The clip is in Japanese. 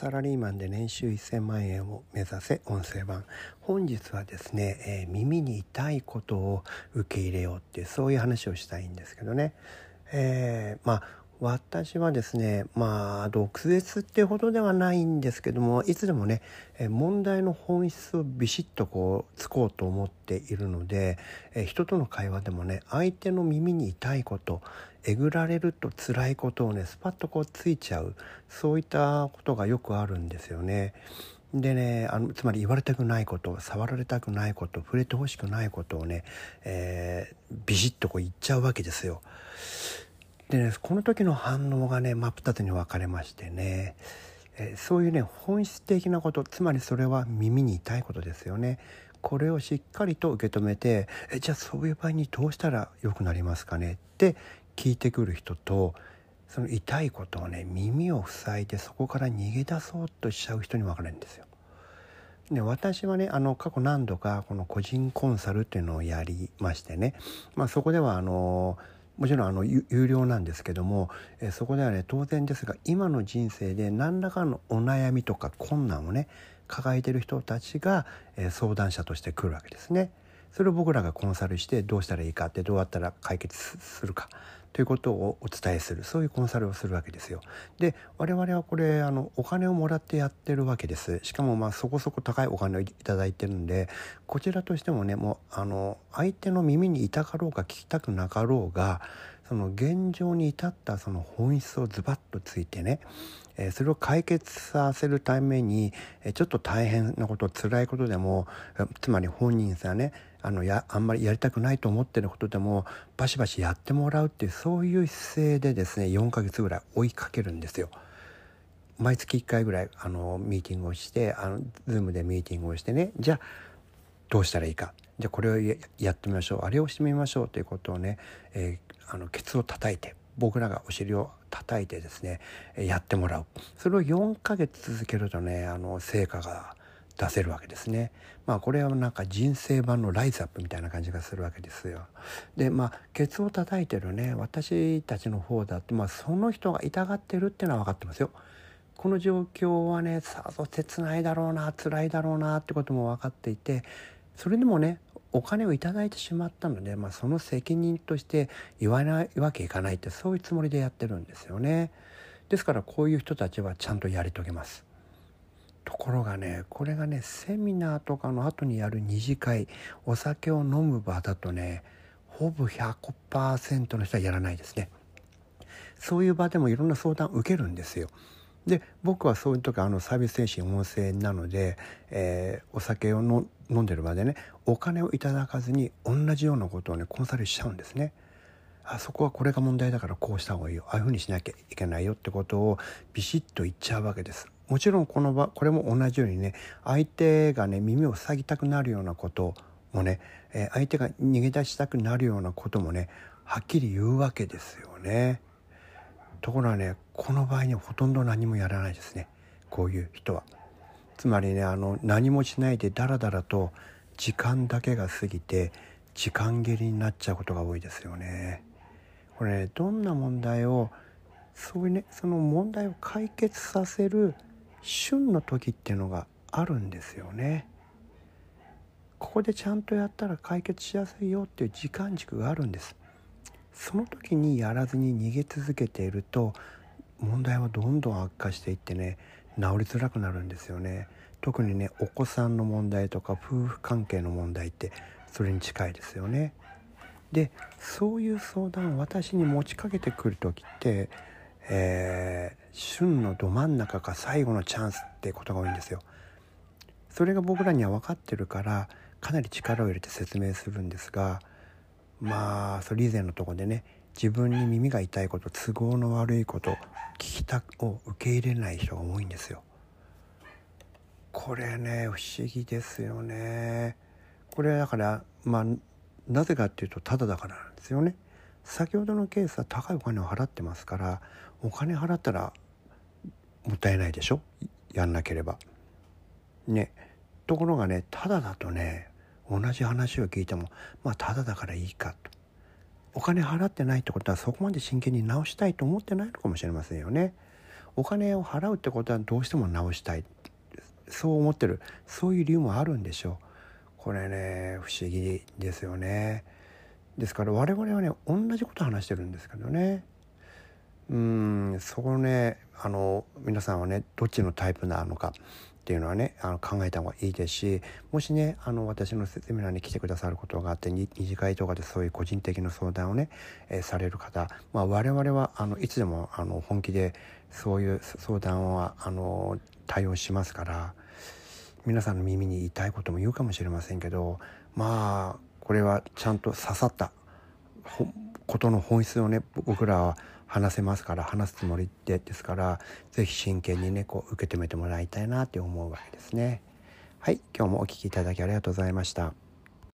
サラリーマンで年収1000万円を目指せ音声版。本日はですね、耳に痛いことを受け入れようっていう、そういう話をしたいんですけどね。私はですね、毒舌っていうほどではないんですけども、いつでもね、問題の本質をビシッとこう突こうと思っているので、人との会話でもね、相手の耳に痛いこと、えぐられると辛いことをね、スパッとこうついちゃう、そういったことがよくあるんですよね。でね、つまり言われたくないこと、触られたくないこと、触れてほしくないことをね、ビシッとこう言っちゃうわけですよ。でね、この時の反応がね、真っ二つに分かれましてね、そういうね、本質的なこと、つまりそれは耳に痛いことですよね。これをしっかりと受け止めて、じゃあそういう場合にどうしたら良くなりますかねって聞いてくる人と、その痛いことをね、耳を塞いでそこから逃げ出そうとしちゃう人に分かれるんですよ。で、私はね、過去何度かこの個人コンサルっていうのをやりましてね、そこではもちろん有料なんですけども、そこではね、当然ですが今の人生で何らかのお悩みとか困難をね抱えている人たちが、相談者として来るわけですね。それを僕らがコンサルして、どうしたらいいかって、どうやったら解決するかということをお伝えする、そういうコンサルをするわけですよ。で、我々はこれお金をもらってやってるわけです。しかもそこそこ高いお金をいただいてるんで、こちらとしてもね、もう相手の耳に痛かろうが聞きたくなかろうが、その現状に至ったその本質をズバッとついてね、それを解決させるために、ちょっと大変なこと、辛いことでも、つまり本人さんね、あんまりやりたくないと思ってることでもバシバシやってもらうっていう、そういう姿勢でですね、4ヶ月ぐらい追いかけるんですよ。毎月1回ぐらいミーティングをして、Zoom でミーティングをしてね、じゃあどうしたらいいか、じゃあこれをやってみましょう、あれをしてみましょうということをね、ケツを叩いて、僕らがお尻を叩いてですね、やってもらう。それを4ヶ月続けるとね、成果が出せるわけですね。これはなんか人生版のライズアップみたいな感じがするわけですよ。で、ケツを叩いてるね、私たちの方だって、その人が痛がってるっていうのは分かってますよ。この状況はね、さぞ切ないだろうな、辛いだろうなってことも分かっていて、それでもね、お金をいただいてしまったので、その責任として言わないわけいかないって、そういうつもりでやってるんですよね。ですからこういう人たちはちゃんとやり遂げます。ところがね、これがね、セミナーとかの後にやる二次会、お酒を飲む場だとね、ほぼ 100% の人はやらないですね。そういう場でもいろんな相談を受けるんですよ。で、僕はそういう時サービス精神旺盛なので、お酒を飲んでる場でね、お金をいただかずに同じようなことをね、コンサルしちゃうんですね。あそこはこれが問題だからこうした方がいいよ、ああいうふうにしなきゃいけないよってことをビシッと言っちゃうわけです。もちろんこれも同じようにね、相手がね、耳を塞ぎたくなるようなこともね、相手が逃げ出したくなるようなこともね、はっきり言うわけですよね。ところがね、この場合にほとんど何もやらないですね、こういう人は。つまりね、何もしないでダラダラと時間だけが過ぎて、時間切りになっちゃうことが多いですよね。これね、どんな問題をそういうね、その問題を解決させる旬の時っていうのがあるんですよね。ここでちゃんとやったら解決しやすいよっていう時間軸があるんです。その時にやらずに逃げ続けていると、問題はどんどん悪化していってね、治りづらくなるんですよね。特にね、お子さんの問題とか夫婦関係の問題ってそれに近いですよね。で、そういう相談を私に持ちかけてくる時って、旬のど真ん中か最後のチャンスってことが多いんですよ。それが僕らには分かってるから、かなり力を入れて説明するんですが、それ以前のところでね、自分に耳が痛いこと、都合の悪いこと、聞きたくを受け入れない人が多いんですよ。これね、不思議ですよね。これだから、なぜかっていうと、ただだからなんですよね。先ほどのケースは高いお金を払ってますから、お金払ったらもったいないでしょ、やんなければ。ね、ところがね、ただだとね、同じ話を聞いても、ただだからいいかと。お金払ってないってことは、そこまで真剣に直したいと思ってないのかもしれませんよね。お金を払うってことはどうしても直したい、そう思ってる、そういう理由もあるんでしょう。これね、不思議ですよね。ですから我々はね、同じこと話してるんですけどね。そこね、皆さんはね、どっちのタイプなのかっていうのはね、考えた方がいいですし、もしね、私のセミナーに来てくださることがあって、二次会とかでそういう個人的な相談をね、される方、まあ我々は、いつでも、本気でそういう相談は、対応しますから、皆さんの耳に痛いことも言うかもしれませんけど、まあ、これはちゃんと刺さったことの本質をね、僕らは話せますから、話すつもりでですから、ぜひ真剣にね、こう受け止めてもらいたいなって思うわけですね。はい、今日もお聞きいただきありがとうございました。